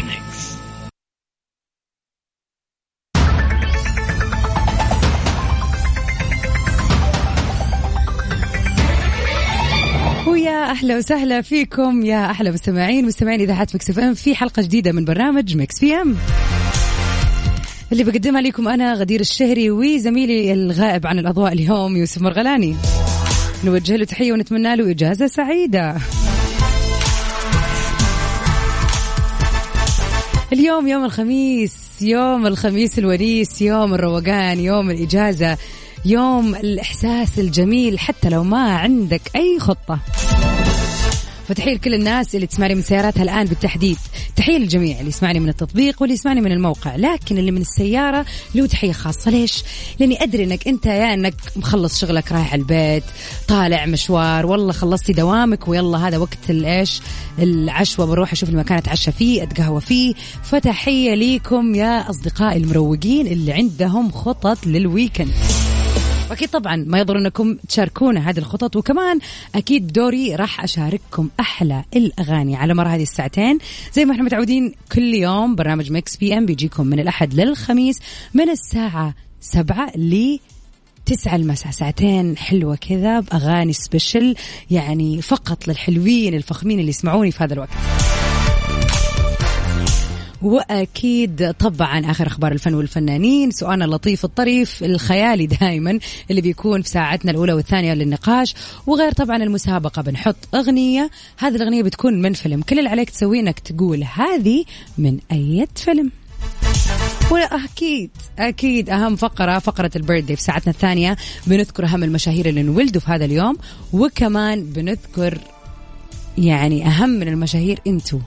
الميكس. ويا أحلى وسهلا فيكم يا أحلى مستمعين إذاعة ميكس إف إم في حلقة جديدة من برنامج ميكس بي ام اللي بقدمها لكم أنا غدير الشهري وزميلي الغائب عن الأضواء اليوم يوسف مرغلاني. نوجه له تحية ونتمنى له إجازة سعيدة. اليوم يوم الخميس، يوم الخميس الونيس، يوم الروقان، يوم الإجازة، يوم الإحساس الجميل حتى لو ما عندك أي خطة. فتحية لكل الناس اللي تسمعني من سياراتها الآن بالتحديد، تحية للجميع اللي يسمعني من التطبيق واللي يسمعني من الموقع، لكن اللي من السيارة له تحية خاصة. ليش؟ لأني أدري أنك أنت يا أنك مخلص شغلك رايح على البيت، طالع مشوار، والله خلصتي دوامك ويلا هذا وقت الإيش العشوة، بروح أشوف المكان أتعشى فيه أتقهوى فيه. فتحية ليكم يا أصدقائي المروقين اللي عندهم خطط للويكند، وأكيد طبعا ما يضر أنكم تشاركونا هذه الخطط، وكمان أكيد دوري راح أشارككم أحلى الأغاني على مر هذه الساعتين. زي ما احنا متعودين كل يوم برنامج ميكس بي ام بيجيكم من الأحد للخميس من الساعة 7 ل 9 المساء، ساعتين حلوة كذا بأغاني سبيشل، يعني فقط للحلوين الفخمين اللي يسمعوني في هذا الوقت. وأكيد طبعا آخر أخبار الفن والفنانين، سؤالنا اللطيف الطريف الخيالي دائما اللي بيكون في ساعتنا الأولى والثانية للنقاش، وغير طبعا المسابقة. بنحط أغنية، هذه الأغنية بتكون من فيلم، كل اللي عليك تسويه إنك تقول هذه من أي فيلم. وأكيد أكيد أهم فقرة، فقرة البيرثدي، في ساعتنا الثانية بنذكر أهم المشاهير اللي انولدوا في هذا اليوم، وكمان بنذكر يعني أهم من المشاهير أنتو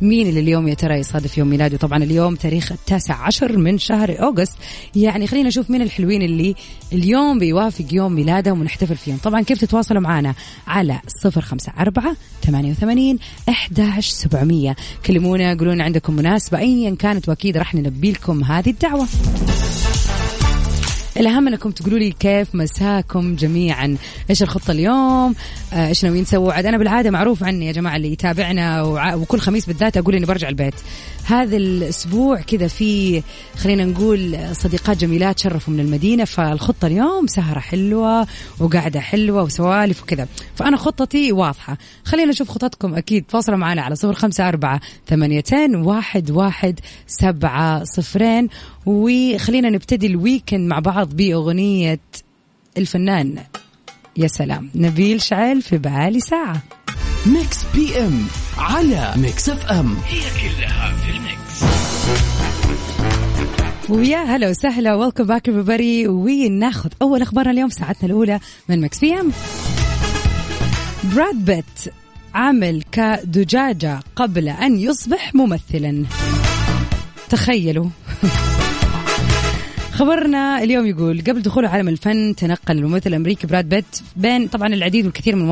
مين اللي اليوم يا ترى يصادف يوم ميلاده. طبعا اليوم تاريخ 19 من شهر أغسطس، يعني خلينا نشوف مين الحلوين اللي اليوم بيوافق يوم ميلادهم ونحتفل فيهم. طبعا كيف تتواصلوا معنا؟ على 054-88-11700، كلمونا قولونا عندكم مناسبة أيا كانت، وأكيد راح ننبي لكم هذه الدعوة. الأهم أنكم تقولوا لي كيف مساكم جميعا، إيش الخطة اليوم، إيش ناويين نسوي. عاد أنا بالعادة معروف عني يا جماعة اللي يتابعنا وكل خميس بالذات أقول إني برجع البيت. هذا الأسبوع كذا في خلينا نقول صديقات جميلات شرفوا من المدينة، فالخطة اليوم سهرة حلوة وقعدة حلوة وسوالف وكذا، فأنا خطتي واضحة. خلينا نشوف خطتكم، أكيد تواصلوا معنا على 054-88-11700. وخلينا نبتدي الويكند مع بعض بأغنية الفنان يا سلام نبيل شعيل في بالي ساعة. ميكس بي ام على ميكس إف إم، هي كلها في الميكس. ويا هلا وسهلا، ويلكم باك everybody. وناخذ أول أخبارنا اليوم ساعتنا الأولى من ميكس بي ام. براد بيت عمل كدجاجة قبل أن يصبح ممثلا، تخيلوا. خبرنا اليوم يقول قبل دخوله عالم الفن تنقل الممثل الأمريكي براد بيت بين طبعا العديد والكثير من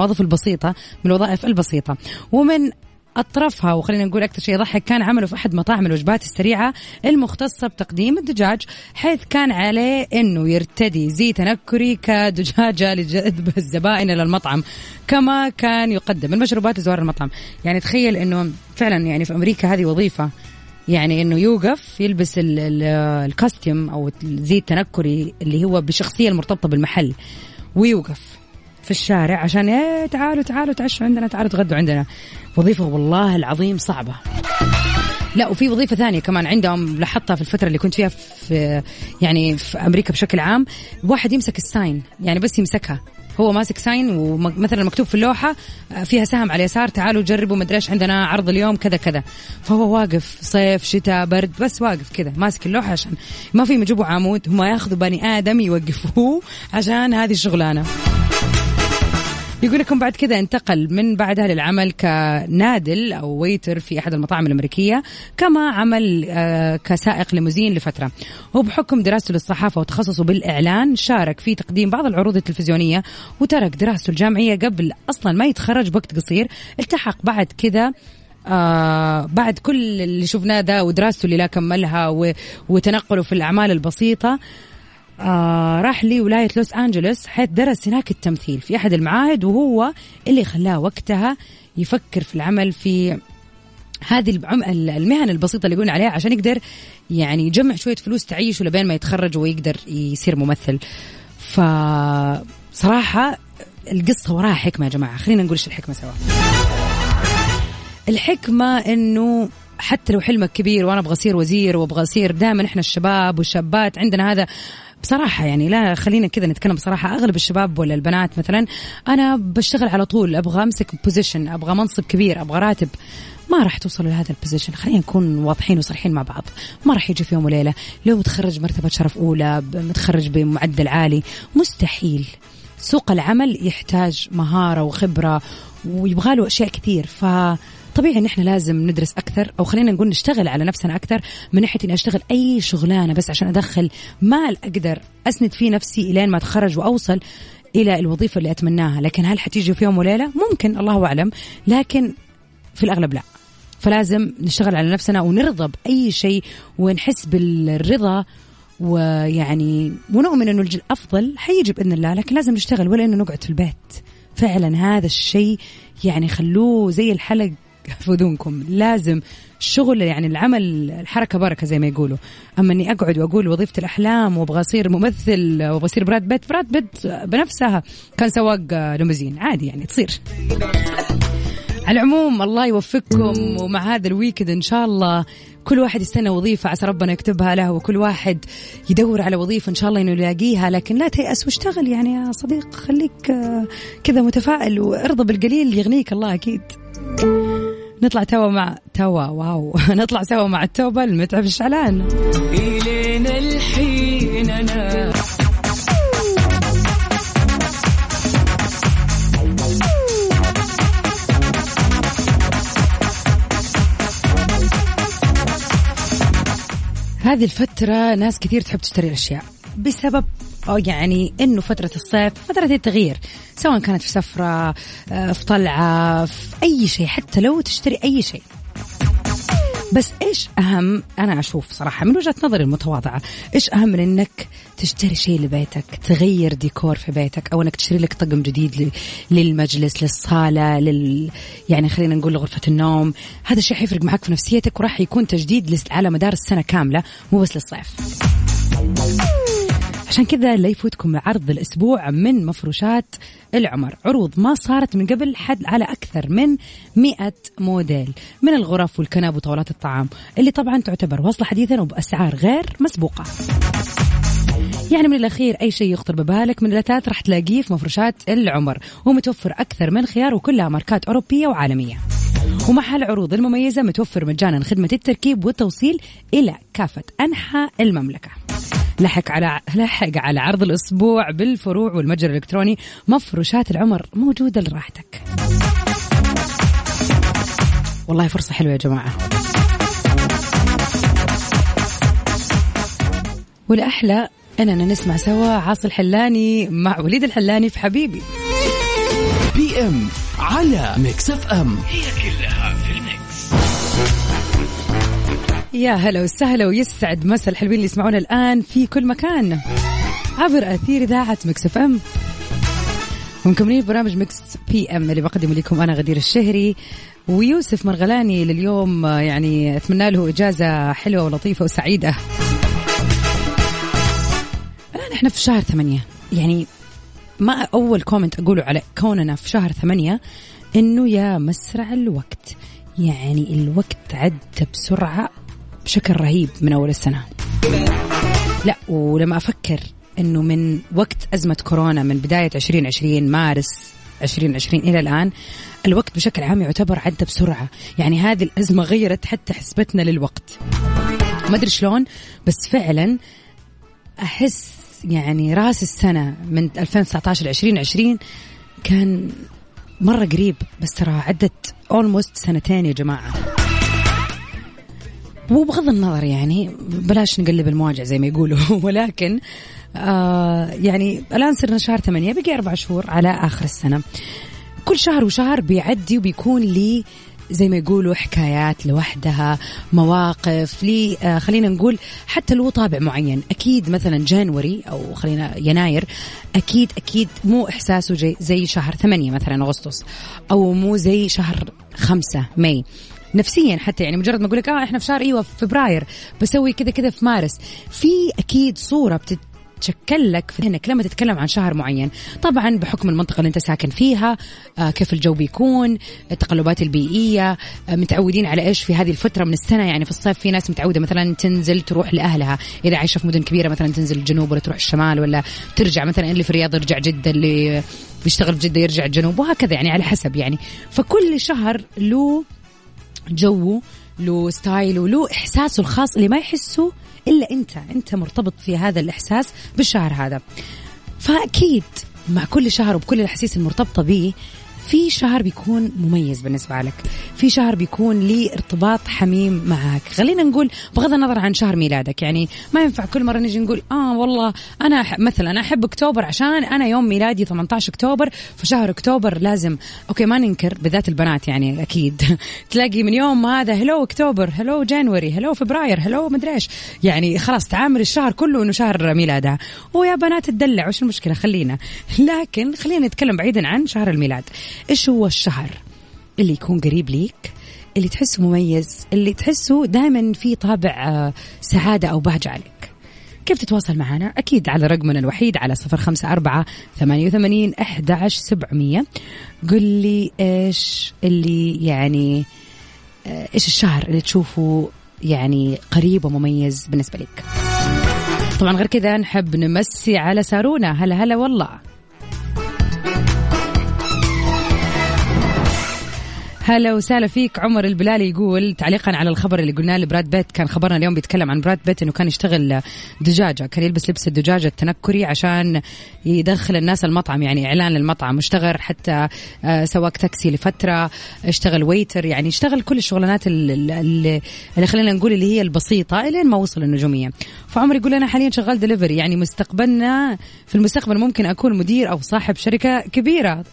الوظائف البسيطة ومن أطرفها وخلينا نقول أكثر شيء يضحك كان عمله في أحد مطاعم الوجبات السريعة المختصة بتقديم الدجاج، حيث كان عليه أنه يرتدي زي تنكري كدجاجة لجذب الزبائن إلى المطعم، كما كان يقدم المشروبات لزوار المطعم. يعني تخيل أنه فعلا يعني في أمريكا هذه وظيفة، يعني انه يوقف يلبس الكاستيوم او زي التنكري اللي هو بشخصيه المرتبطه بالمحل، ويوقف في الشارع عشان تعالوا تعشوا عندنا، تعالوا تغدوا عندنا. وظيفه والله العظيم صعبه. لا وفي وظيفه ثانيه كمان عندهم لاحظتها في الفتره اللي كنت فيها في يعني في امريكا بشكل عام، واحد يمسك الساين، يعني بس يمسكها، هو ماسك ساين ومثلا مكتوب في اللوحة فيها سهم على اليسار تعالوا جربوا مدريش عندنا عرض اليوم كذا كذا، فهو واقف صيف شتاء برد بس واقف كذا ماسك اللوحة عشان ما في يجيبوا عمود، هم ياخذوا بني آدم يوقفوه عشان هذه الشغلانة. يقول لكم بعد كذا انتقل من بعدها للعمل كنادل أو ويتر في أحد المطاعم الأمريكية، كما عمل كسائق ليموزين لفترة. وبحكم دراسته للصحافة وتخصصه بالإعلان، شارك في تقديم بعض العروض التلفزيونية، وترك دراسته الجامعية قبل أصلا ما يتخرج بوقت قصير. التحق بعد كذا بعد كل اللي شفناه ده ودراسته اللي لا كملها وتنقله في الأعمال البسيطة، راح لولاية لوس انجلوس حيث درس هناك التمثيل في أحد المعاهد، وهو اللي خلاه وقتها يفكر في العمل في هذه المهن البسيطة اللي قلنا عليها، عشان يقدر يعني يجمع شوية فلوس تعيش لبين ما يتخرج ويقدر يصير ممثل. فصراحة القصة وراها حكمة يا جماعة، خلينا نقول ايش الحكمة سوا. الحكمة إنه حتى لو حلمك كبير، وأنا أبغى أصير وزير وأبغى أصير، دائما إحنا الشباب والشابات عندنا هذا بصراحة، يعني لا خلينا كذا نتكلم بصراحة، أغلب الشباب ولا البنات مثلا، أنا بشتغل على طول، أبغى أمسك بوزيشن، أبغى منصب كبير، أبغى راتب. ما راح توصلوا لهذا البوزيشن، خلينا نكون واضحين وصريحين مع بعض، ما راح يجي في يوم وليلة. لو تخرج مرتبة شرف أولى، متخرج بمعدل عالي، مستحيل. سوق العمل يحتاج مهارة وخبرة ويبغاله أشياء كثير، فطبيعي إن إحنا لازم ندرس أكثر، أو خلينا نقول نشتغل على نفسنا أكثر، من ناحية إني أشتغل أي شغلانة بس عشان أدخل مال أقدر أسند فيه نفسي إلين ما أتخرج وأوصل إلى الوظيفة اللي أتمناها. لكن هل حتيجي في يوم وليلة؟ ممكن، الله أعلم، لكن في الأغلب لا. فلازم نشتغل على نفسنا ونرضى بأي شيء ونحس بالرضا، ويعني ونؤمن أنه الأفضل حيجي بإذن الله، لكن لازم نشتغل ولا أنه نقعد في البيت. فعلا هذا الشيء يعني خلوه زي الحلق في أذنكم، لازم شغل، يعني العمل الحركة بركة زي ما يقولوا. أما أني أقعد وأقول وظيفة الأحلام وأبغى أصير ممثل وأبغى أصير براد بيت بنفسها كان سواق ليموزين عادي، يعني تصير. على العموم الله يوفقكم، ومع هذا الويكند إن شاء الله كل واحد يستنى وظيفة عسى ربنا يكتبها له، وكل واحد يدور على وظيفة إن شاء الله إنه يلاقيها. لكن لا تيأس واشتغل يعني يا صديق، خليك كذا متفائل وارضى بالقليل يغنيك الله أكيد. نطلع توا مع توا واو نطلع سوا مع التوبة المتعب الشعلان. إلينا الحين أنا هذه الفترة ناس كثير تحب تشتري الأشياء بسبب يعني إنه فترة الصيف فترة التغيير، سواء كانت في سفرة، في طلعة، في أي شيء، حتى لو تشتري أي شيء. بس إيش أهم، أنا أشوف صراحة من وجهة نظري المتواضعة، إيش أهم من إنك تشتري شيء لبيتك، تغير ديكور في بيتك، أو إنك تشتري لك طقم جديد للمجلس، للصالة، يعني خلينا نقول لغرفة النوم. هذا الشيء حيفرق معك في نفسيتك، وراح يكون تجديد على مدار السنة كاملة، مو بس للصيف. عشان كذا لا يفوتكم عرض الأسبوع من مفروشات العمر، عروض ما صارت من قبل حد على أكثر من 100 موديل من الغرف والكنب وطاولات الطعام، اللي طبعا تعتبر واصلة حديثا وبأسعار غير مسبوقة. يعني من الأخير أي شيء يخطر ببالك من لاتات راح تلاقيه في مفروشات العمر، ومتوفر أكثر من خيار، وكلها ماركات أوروبية وعالمية. ومع العروض المميزة متوفر مجانا خدمة التركيب والتوصيل إلى كافة أنحاء المملكة. لحق على عرض الأسبوع بالفروع والمتجر الإلكتروني. مفروشات العمر موجودة لراحتك، والله فرصة حلوة يا جماعة. والأحلى أننا نسمع سوا عاصي الحلاني مع وليد الحلاني في حبيبي. بي ام على ميكس إف إم، هي كلها في الميكس. يا هلا وسهلا، ويسعد مساء الحلوين اللي يسمعونا الآن في كل مكان عبر أثير إذاعة ميكس إف إم، ومكملين برنامج ميكس بي ام اللي بقدم لكم أنا غدير الشهري ويوسف مرغلاني. لليوم يعني أتمنى له إجازة حلوة ولطيفة وسعيدة. الآن إحنا في شهر 8، يعني ما أول كومنت أقوله على كوننا في شهر 8 إنه يا مسرع الوقت، يعني الوقت عدى بسرعة بشكل رهيب من أول السنة. لا، ولما أفكر أنه من وقت أزمة كورونا، من بداية 2020 مارس 2020 إلى الآن، الوقت بشكل عام يعتبر عدى بسرعة. يعني هذه الأزمة غيرت حتى حسبتنا للوقت، ما أدري شلون، بس فعلا أحس يعني رأس السنة من 2019 ل 2020 كان مرة قريب، بس ترى عدت almost سنتين يا جماعة. وبغض النظر يعني بلاش نقلب المواجع زي ما يقولوا، ولكن يعني الآن صرنا شهر 8، بقي 4 شهور على آخر السنة. كل شهر وشهر بيعدي وبيكون لي زي ما يقولوا حكايات لوحدها، مواقف لي خلينا نقول حتى له طابع معين. أكيد مثلا جانوري أو خلينا يناير أكيد مو إحساسه زي شهر 8 مثلا أغسطس، أو مو زي شهر 5 ماي نفسيا حتى. يعني مجرد ما أقولك إحنا في شهر إيوه في فبراير بسوي كذا كذا في مارس، في أكيد صورة تشكل لك في ذهنك لما تتكلم عن شهر معين، طبعا بحكم المنطقة اللي انت ساكن فيها، كيف الجو بيكون، التقلبات البيئية، متعودين على ايش في هذه الفترة من السنة. يعني في الصيف في ناس متعودة مثلا تنزل تروح لأهلها، إذا عايشة في مدن كبيرة مثلا تنزل الجنوب ولا تروح الشمال، ولا ترجع مثلا اللي في الرياض يرجع جدة، اللي بيشتغل في جدة يرجع الجنوب، وهكذا يعني على حسب. يعني فكل شهر له جوه، له ستايله، له إحساسه الخاص اللي ما يحسه إلا أنت مرتبط في هذا الإحساس بالشهر هذا. فأكيد مع كل شهر وبكل الأحاسيس المرتبطة به، في شهر بيكون مميز بالنسبة لك، في شهر بيكون لي ارتباط حميم معك. خلينا نقول بغض النظر عن شهر ميلادك، يعني ما ينفع كل مرة نجي نقول والله أنا مثلا أنا أحب أكتوبر عشان أنا يوم ميلادي 18 أكتوبر، فشهر أكتوبر لازم. أوكي ما ننكر، بالذات البنات يعني أكيد تلاقي من يوم هذا هلو أكتوبر، هلو جانوري، هلو فبراير، هلو مدريش، يعني خلاص تعامل الشهر كله إنه شهر ميلادها. ويا بنات تدلع، وش المشكلة؟ خلينا، لكن خلينا نتكلم بعيدا عن شهر الميلاد. إيش هو الشهر اللي يكون قريب ليك، اللي تحسه مميز، اللي تحسه دائما فيه طابع سعادة أو بهجة عليك؟ كيف تتواصل معنا؟ أكيد على رقمنا الوحيد على 0548811700. قل لي إيش اللي يعني إيش الشهر اللي تشوفه يعني قريب ومميز بالنسبة لك. طبعا غير كذا نحب نمسي على سارونا، هلا هلا والله. هلا وسهلا فيك. عمر البلالي يقول تعليقا على الخبر اللي قلناه لبراد بيت، كان خبرنا اليوم بيتكلم عن براد بيت انه كان يشتغل دجاجة، كان يلبس لبس الدجاجة التنكري عشان يدخل الناس المطعم، يعني اعلان للمطعم. اشتغل حتى سواق تاكسي لفترة، اشتغل ويتر، يعني اشتغل كل الشغلانات اللي خلينا نقول اللي هي البسيطة لين ما وصل النجومية. فعمر يقول انا حاليا شغال دليفري، يعني مستقبلنا في المستقبل ممكن اكون مدير او صاحب شركة كبيرة.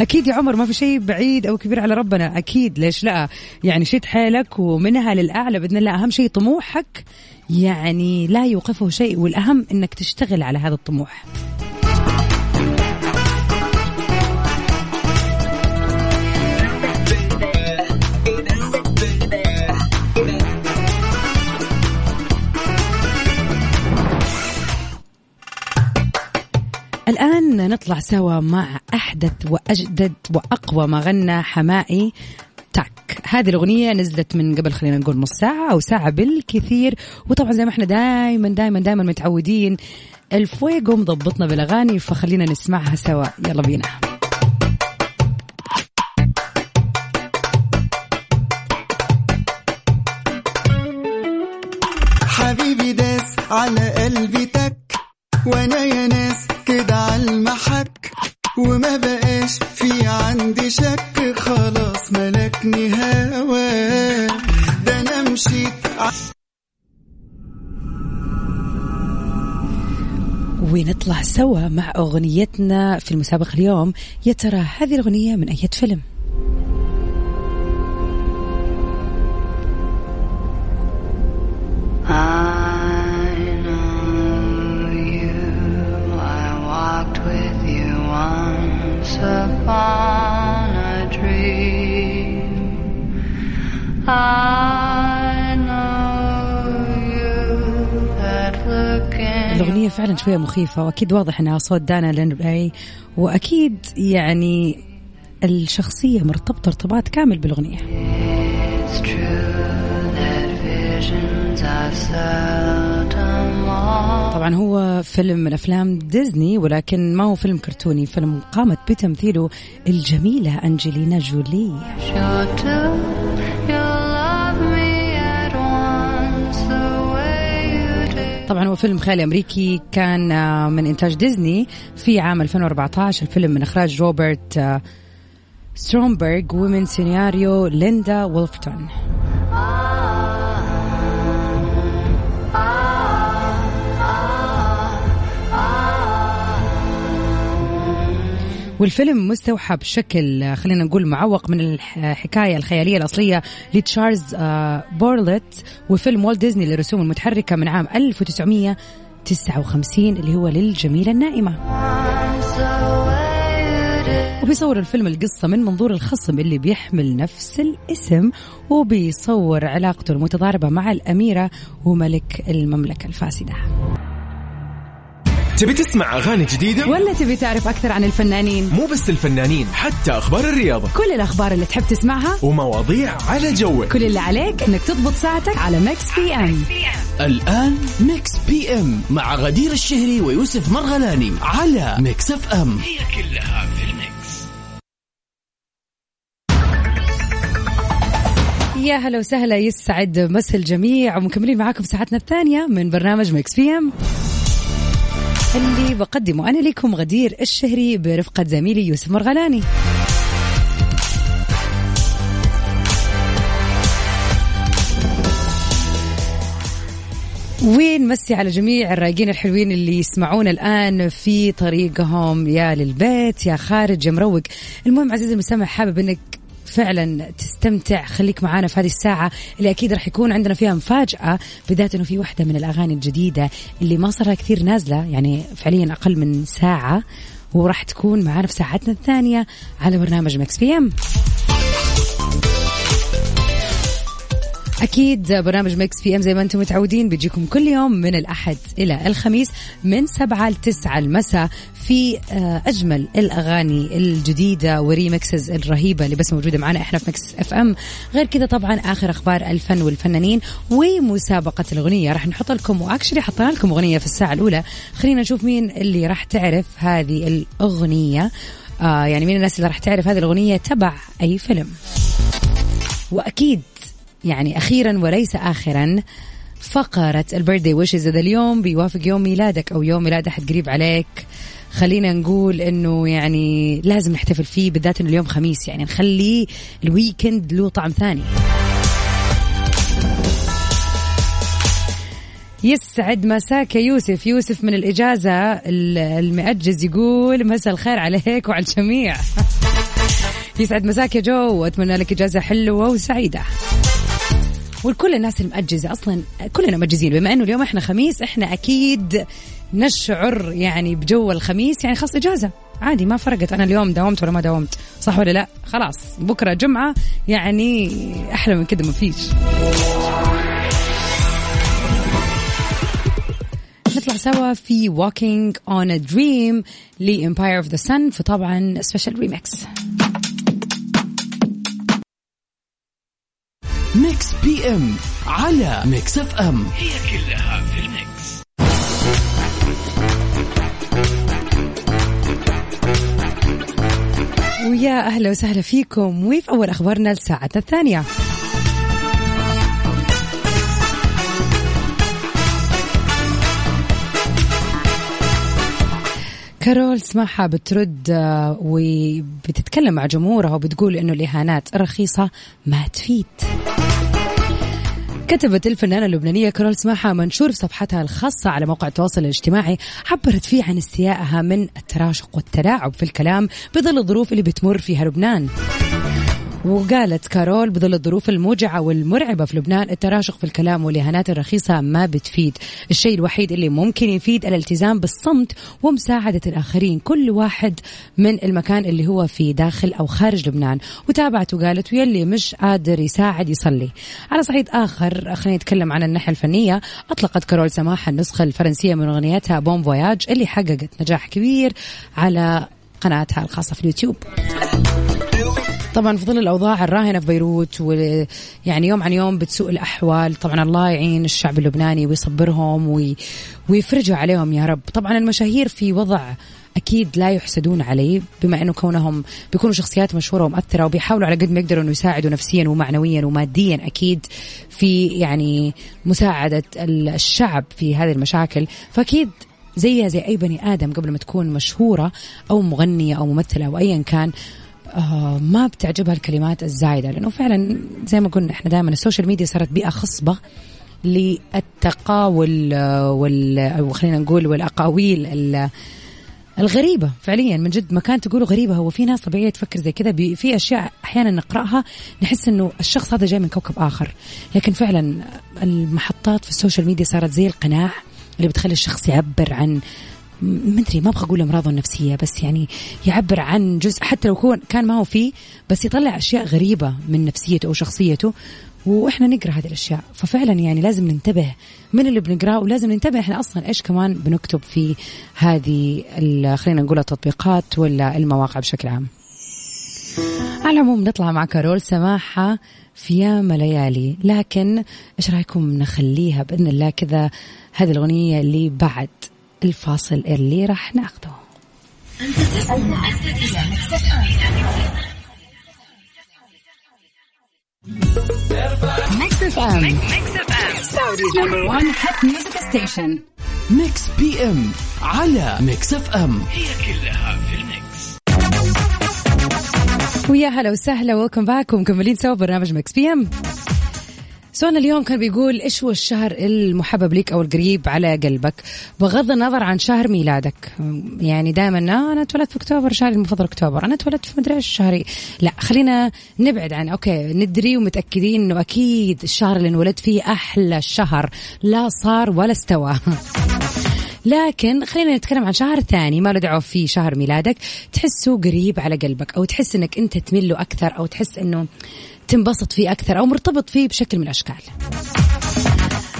أكيد يا عمر، ما في شيء بعيد أو كبير على ربنا، أكيد ليش لا، يعني شد حيلك ومنها للأعلى بإذن الله. أهم شيء طموحك يعني لا يوقفه شيء، والأهم أنك تشتغل على هذا الطموح. الآن نطلع سوا مع أحدث وأجدد وأقوى ما غنى حمائي تاك. هذه الأغنية نزلت من قبل خلينا نقول نص ساعة أو ساعة بالكثير، وطبعا زي ما احنا دايما دايما دايما متعودين الفويغو مضبطنا بالأغاني، فخلينا نسمعها سوا، يلا بينا. حبيبي داس على قلبي تاك، وانا يا ناس كده عالمحك، وما بقاش في عندي شك، خلاص ملكني هوا ده انا مشيت. ونطلع سوا مع اغنيتنا في المسابقة اليوم. يا ترى هذه الاغنية من اي فيلم؟ Upon a dream, I know you that looking. الأغنية فعلا شوية مخيفة، وأكيد واضح أنها صوت دانا لينبري، وأكيد يعني الشخصية مرتبطة ارتباط كامل بالأغنية. It's true that visions are seldom lost. طبعا هو فيلم من أفلام ديزني، ولكن ما هو فيلم كرتوني، فيلم قامت بتمثيله الجميلة أنجلينا جولي. طبعا طبعا هو فيلم خيالي أمريكي كان من إنتاج ديزني في عام 2014. الفيلم من إخراج روبرت سترومبرغ ومن سيناريو ليندا وولفتون. والفيلم مستوحى بشكل خلينا نقول معوق من الحكاية الخيالية الأصلية لتشارلز بورلت وفيلم والت ديزني للرسوم المتحركة من عام 1959 اللي هو للجميلة النائمة. وبيصور الفيلم القصة من منظور الخصم اللي بيحمل نفس الاسم وبيصور علاقته المتضاربة مع الأميرة وملك المملكة الفاسدة. تبي تسمع أغاني جديدة؟ ولا تبي تعرف أكثر عن الفنانين؟ مو بس الفنانين، حتى أخبار الرياضة، كل الأخبار اللي تحب تسمعها ومواضيع على جوك. كل اللي عليك إنك تضبط ساعتك على ميكس بي ام. الآن ميكس بي ام مع غدير الشهري ويوسف مرغلاني على ميكس إف إم، هي كلها في الميكس. يا هلا وسهلا، يسعد مسا الجميع ومكملين معاكم ساعتنا الثانية من برنامج ميكس بي ام اللي بقدمه أنا لكم غدير الشهري برفقة زميلي يوسف مرغلاني. وين مسي على جميع الرايقين الحلوين اللي يسمعون الآن في طريقهم، يا للبيت يا خارج يا مروق. المهم عزيزي المستمع، حابب أنك فعلا تستمتع، خليك معانا في هذه الساعة اللي أكيد رح يكون عندنا فيها مفاجأة، بداية أنه في واحدة من الأغاني الجديدة اللي ما صارها كثير نازلة، يعني فعليا أقل من ساعة، ورح تكون معانا في ساعتنا الثانية على برنامج ميكس بي ام. أكيد برنامج ميكس بي ام زي ما أنتم متعودين بيجيكم كل يوم من الأحد إلى الخميس من 7 ل 9 المساء في أجمل الأغاني الجديدة وريمكسز الرهيبة اللي بس موجودة معنا إحنا في ميكس إف إم. غير كذا طبعا آخر أخبار الفن والفنانين ومسابقة الأغنية، راح نحط لكم وأكشلي حطنا لكم أغنية في الساعة الأولى. خلينا نشوف مين اللي راح تعرف هذه الأغنية، يعني مين الناس اللي راح تعرف هذه الأغنية تبع أي فيلم. وأكيد يعني أخيرا وليس آخرا، فقرة البيرثدي ويشز هذا اليوم بيوافق يوم ميلادك أو يوم ميلاد أحد قريب عليك، خلينا نقول إنه يعني لازم نحتفل فيه، بالذات إنه اليوم خميس، يعني نخلي الويكند له طعم ثاني. يسعد مساك يوسف. يوسف من الإجازة المأجز يقول مساء الخير عليك وعلى الجميع. يسعد مساك يا جو وأتمنى لك إجازة حلوة وسعيدة. والكل الناس المأجزة أصلا كلنا مأجزين، بما أنه اليوم إحنا خميس إحنا أكيد نشعر يعني بجو الخميس، يعني خاص إجازة عادي ما فرقت أنا اليوم داومت ولا ما داومت، صح ولا لا؟ خلاص بكرة جمعة، يعني أحلى من كده مفيش. نطلع سوا في Walking on a Dream ل Empire of the Sun، فطبعا Special Remix. ميكس بي ام على ميكس إف إم، هي كلها في الميكس. ويا أهلا وسهلا فيكم، وفي أول أخبارنا لساعتنا الثانية. كارول سماحة بترد وبتتكلم مع جمهورها وبتقول إنه الإهانات الرخيصة ما تفيد. كتبت الفنانة اللبنانية كارول سماحة منشور في صفحتها الخاصة على موقع التواصل الاجتماعي عبرت فيه عن استيائها من التراشق والتلاعب في الكلام بظل الظروف اللي بتمر فيها لبنان. وقالت كارول بظل الظروف الموجعة والمرعبة في لبنان، التراشق في الكلام والإهانات الرخيصة ما بتفيد، الشيء الوحيد اللي ممكن يفيد الالتزام بالصمت ومساعدة الآخرين، كل واحد من المكان اللي هو فيه داخل أو خارج لبنان. وتابعت وقالت ويلي مش قادر يساعد يصلي. على صعيد آخر خلينا نتكلم عن الناحية الفنية، أطلقت كارول سماحة النسخة الفرنسية من أغنيتها بون فوياج اللي حققت نجاح كبير على قناتها الخاصة في اليوتيوب. طبعا في ظل الأوضاع الراهنة في بيروت، ويعني يوم عن يوم بتسوء الأحوال، طبعا الله يعين الشعب اللبناني ويصبرهم ويفرجوا عليهم يا رب. طبعا المشاهير في وضع أكيد لا يحسدون عليه بما أنه كونهم بيكونوا شخصيات مشهورة ومؤثرة وبيحاولوا على قد ما يقدروا أنه يساعدوا نفسيا ومعنويا وماديا أكيد في يعني مساعدة الشعب في هذه المشاكل. فأكيد زيها زي أي بني آدم قبل ما تكون مشهورة أو مغنية أو ممثلة أو أيا كان ما بتعجبها الكلمات الزايدة، لأنه فعلا زي ما قلنا إحنا دائما السوشيال ميديا صارت بيئة خصبة للتقاول وخلينا نقول والأقاويل الغريبة فعليا من جد ما كانت تقوله غريبة. هو في ناس طبيعية تفكر زي كذا، في أشياء أحيانا نقرأها نحس إنه الشخص هذا جاي من كوكب آخر، لكن فعلا المحطات في السوشيال ميديا صارت زي القناع اللي بتخلي الشخص يعبر عن مدري ما ابغى اقول امراضه النفسيه، بس يعني يعبر عن جزء حتى لو كان ما هو فيه، بس يطلع اشياء غريبه من نفسيته او شخصيته واحنا نقرا هذه الاشياء. ففعلا يعني لازم ننتبه من اللي بنقراه، ولازم ننتبه احنا اصلا ايش كمان بنكتب في هذه خلينا نقول التطبيقات ولا المواقع بشكل عام. على العموم نطلع مع كارول سماحه في ياما ليالي، لكن ايش رايكم نخليها باذن الله كذا هذه الاغنيه اللي بعد الفاصل اللي راح ناخده. ميكس إف إم Saudi's #1 hit music station. ميكس بي ام على ميكس إف إم، هي كلها في الميكس. ويا هلا وسهلا، ويلكم باك، ومكملين سوا برنامج ميكس بي ام. سؤالنا اليوم كان بيقول إيش هو الشهر المحبب لك أو القريب على قلبك بغض النظر عن شهر ميلادك؟ يعني دائما أنا اتولدت في أكتوبر، شهري المفضل أكتوبر، أنا اتولدت في مدري إيش شهري، لا خلينا نبعد عن أوكي ندري ومتأكدين إنه أكيد الشهر اللي انولد فيه أحلى شهر، لا صار ولا استوى. لكن خلينا نتكلم عن شهر ثاني ما له دعوه فيه شهر ميلادك، تحسه قريب على قلبك أو تحس إنك أنت تميل له أكثر أو تحس إنه تنبسط فيه أكثر أو مرتبط فيه بشكل من الأشكال.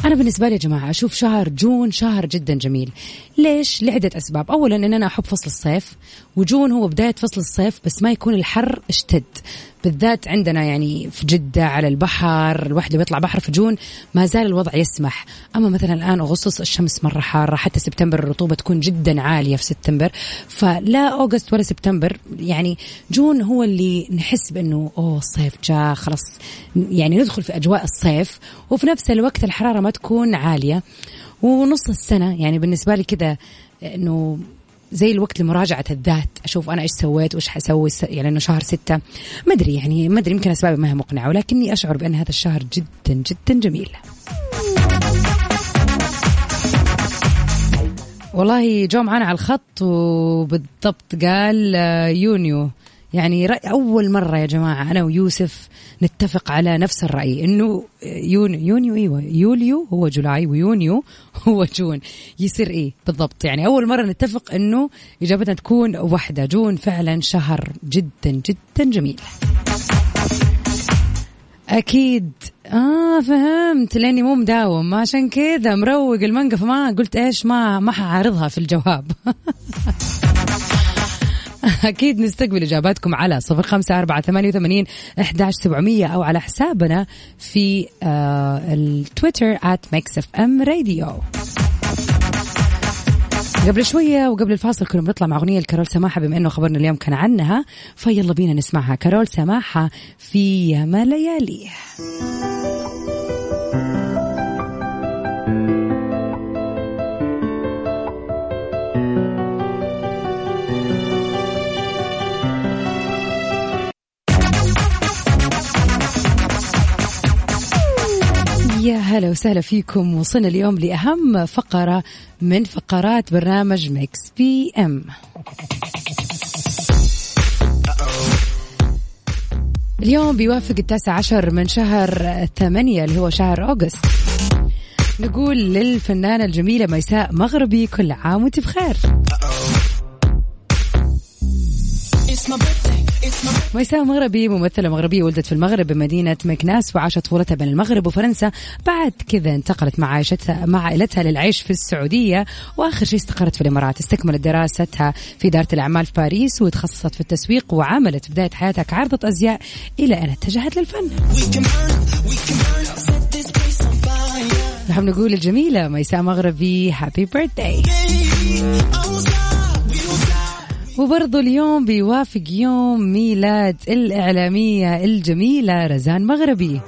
أنا بالنسبة لي يا جماعة أشوف شهر جون شهر جدا جميل. ليش؟ لعدة أسباب. أولا إن أنا أحب فصل الصيف، وجون هو بداية فصل الصيف بس ما يكون الحر اشتد، بالذات عندنا يعني في جدة على البحر، الواحد اللي بيطلع بحر في جون ما زال الوضع يسمح. أما مثلا الآن أغسطس الشمس مرة حارة، حتى سبتمبر الرطوبة تكون جدا عالية في سبتمبر، فلا أغسطس ولا سبتمبر، يعني جون هو اللي نحس بأنه أوه الصيف جاء خلاص، يعني ندخل في أجواء الصيف وفي نفس الوقت الحرارة ما تكون عالية. ونص السنة يعني بالنسبة لي كذا أنه زي الوقت لمراجعة الذات، أشوف أنا إيش سويت وإيش حسوي، يعني إنه شهر ستة ما أدري، يعني ما أدري يمكن أسبابي ما هي مقنعة، ولكني أشعر بأن هذا الشهر جدا جدا جميل. والله جو معنا على الخط وبالضبط قال يونيو، يعني أول مرة يا جماعة أنا ويوسف نتفق على نفس الرأي إنه يونيو إيوه يوليو هو جولاي ويونيو هو جون، يصير إيه بالضبط، يعني أول مرة نتفق إنه إجابتنا تكون واحدة. جون فعلا شهر جدا جدا جميل أكيد. فهمت لأني مو مداوم عشان كذا مروق المانجا، فما قلت إيش ما حعارضها في الجواب. أكيد نستقبل إجاباتكم على 0548811700 أو على حسابنا في التويتر @mixfmradio. قبل شوية وقبل الفاصل كنا بنطلع مع أغنية كارول سماحة بما أنه خبرنا اليوم كان عنها، فيلا بينا نسمعها. كارول سماحة في ياما ليالي. يا هلا وسهلا فيكم، وصلنا اليوم لأهم فقرة من فقرات برنامج ميكس بي ام. اليوم بيوافق 19 من شهر 8 اللي هو شهر أغسطس. نقول للفنانة الجميلة ميساء مغربي كل عام وانت بخير. ميساء مغربي ممثلة مغربية، ولدت في المغرب بمدينة مكناس وعاشت طفولتها بين المغرب وفرنسا، بعد كذا انتقلت مع عائلتها للعيش في السعودية، وآخر شيء استقرت في الإمارات. استكملت دراستها في إدارة الأعمال في باريس وتخصصت في التسويق، وعملت بداية حياتها كعارضة أزياء إلى أن اتجهت للفن. نحن نقول الجميلة ميساء مغربي هابي بيرثداي. وبرضو اليوم بيوافق يوم ميلاد الإعلامية الجميلة رزان مغربي.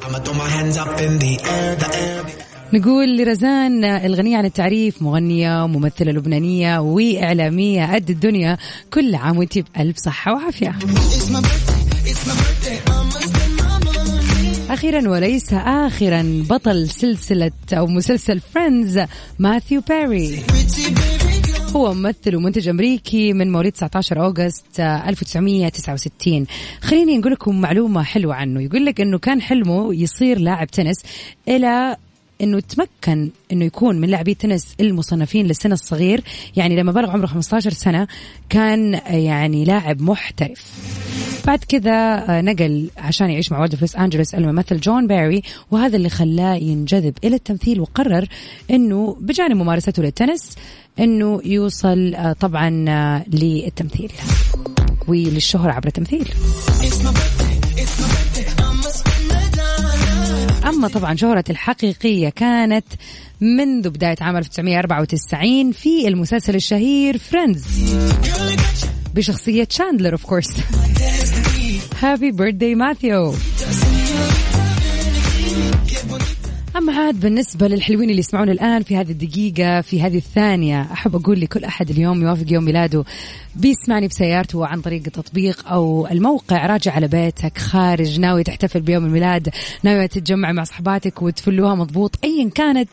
نقول لرزان الغنية عن التعريف، مغنية وممثلة لبنانية وإعلامية قد الدنيا، كل عام وانت بألف صحة وعافية. أخيرا وليس آخرا، بطل سلسلة أو مسلسل فريندز ماثيو باري، هو ممثل ومنتج أمريكي من مواليد 19 أغسطس 1969. خليني نقول لكم معلومة حلوة عنه، يقول لك أنه كان حلمه يصير لاعب تنس، إلى أنه تمكن أنه يكون من لاعبي التنس المصنفين للسن الصغير، يعني لما بلغ عمره 15 سنة كان يعني لاعب محترف. بعد كذا نقل عشان يعيش مع والده في لوس انجلوس الممثل جون باري، وهذا اللي خلاه ينجذب إلى التمثيل، وقرر أنه بجانب ممارسته للتنس أنه يوصل طبعا للتمثيل وللشهرة عبر التمثيل. أما طبعا شهرة الحقيقية كانت منذ بداية عام 1994 في المسلسل الشهير فريندز بشخصية شاندلر of course. هابي بيرثدي ماثيو. أما عاد بالنسبة للحلوين اللي يسمعون الآن في هذه الدقيقة في هذه الثانية، أحب أقول لكل أحد اليوم يوافق يوم ميلاده بيسمعني بسيارته عن طريق تطبيق أو الموقع، راجع على بيتك، خارج، ناوي تحتفل بيوم الميلاد، ناوي تتجمع مع صحباتك وتفلوها مضبوط، أيا كانت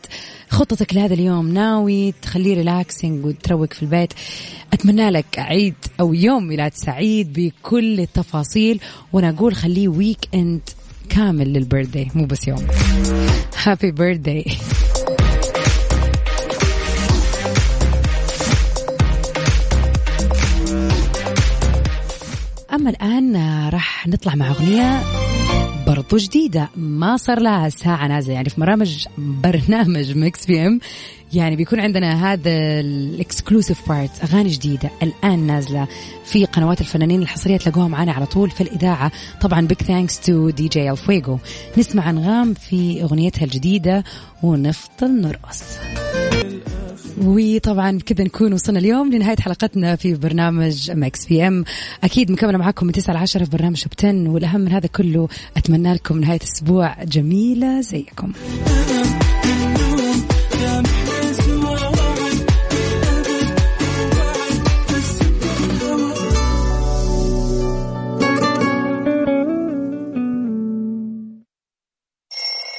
خطتك لهذا اليوم، ناوي تخليه ريلاكسينج وتروق في البيت، أتمنى لك عيد أو يوم ميلاد سعيد بكل التفاصيل. وأنا أقول خليه ويك إند كامل للبيرثدي، مو بس يوم. هابي بيرثدي. أما الآن راح نطلع مع أغنية برضو جديدة، ما صار لها ساعة نازلة، يعني في برنامج ميكس بي ام يعني بيكون عندنا هذا الاكسكلوسيف بارت، أغاني جديدة الآن نازلة في قنوات الفنانين الحصرية، تلاقوها معنا على طول في الإذاعة. طبعا بيك ثانكس تو دي جي الفويغو، نسمع أنغام في أغنيتها الجديدة ونفضل نرقص. وطبعا كذا نكون وصلنا اليوم لنهاية حلقتنا في برنامج ميكس بي ام، أكيد مكملة معكم من 9-10 في برنامج شوب 10، والأهم من هذا كله أتمنى لكم نهاية أسبوع جميلة زيكم.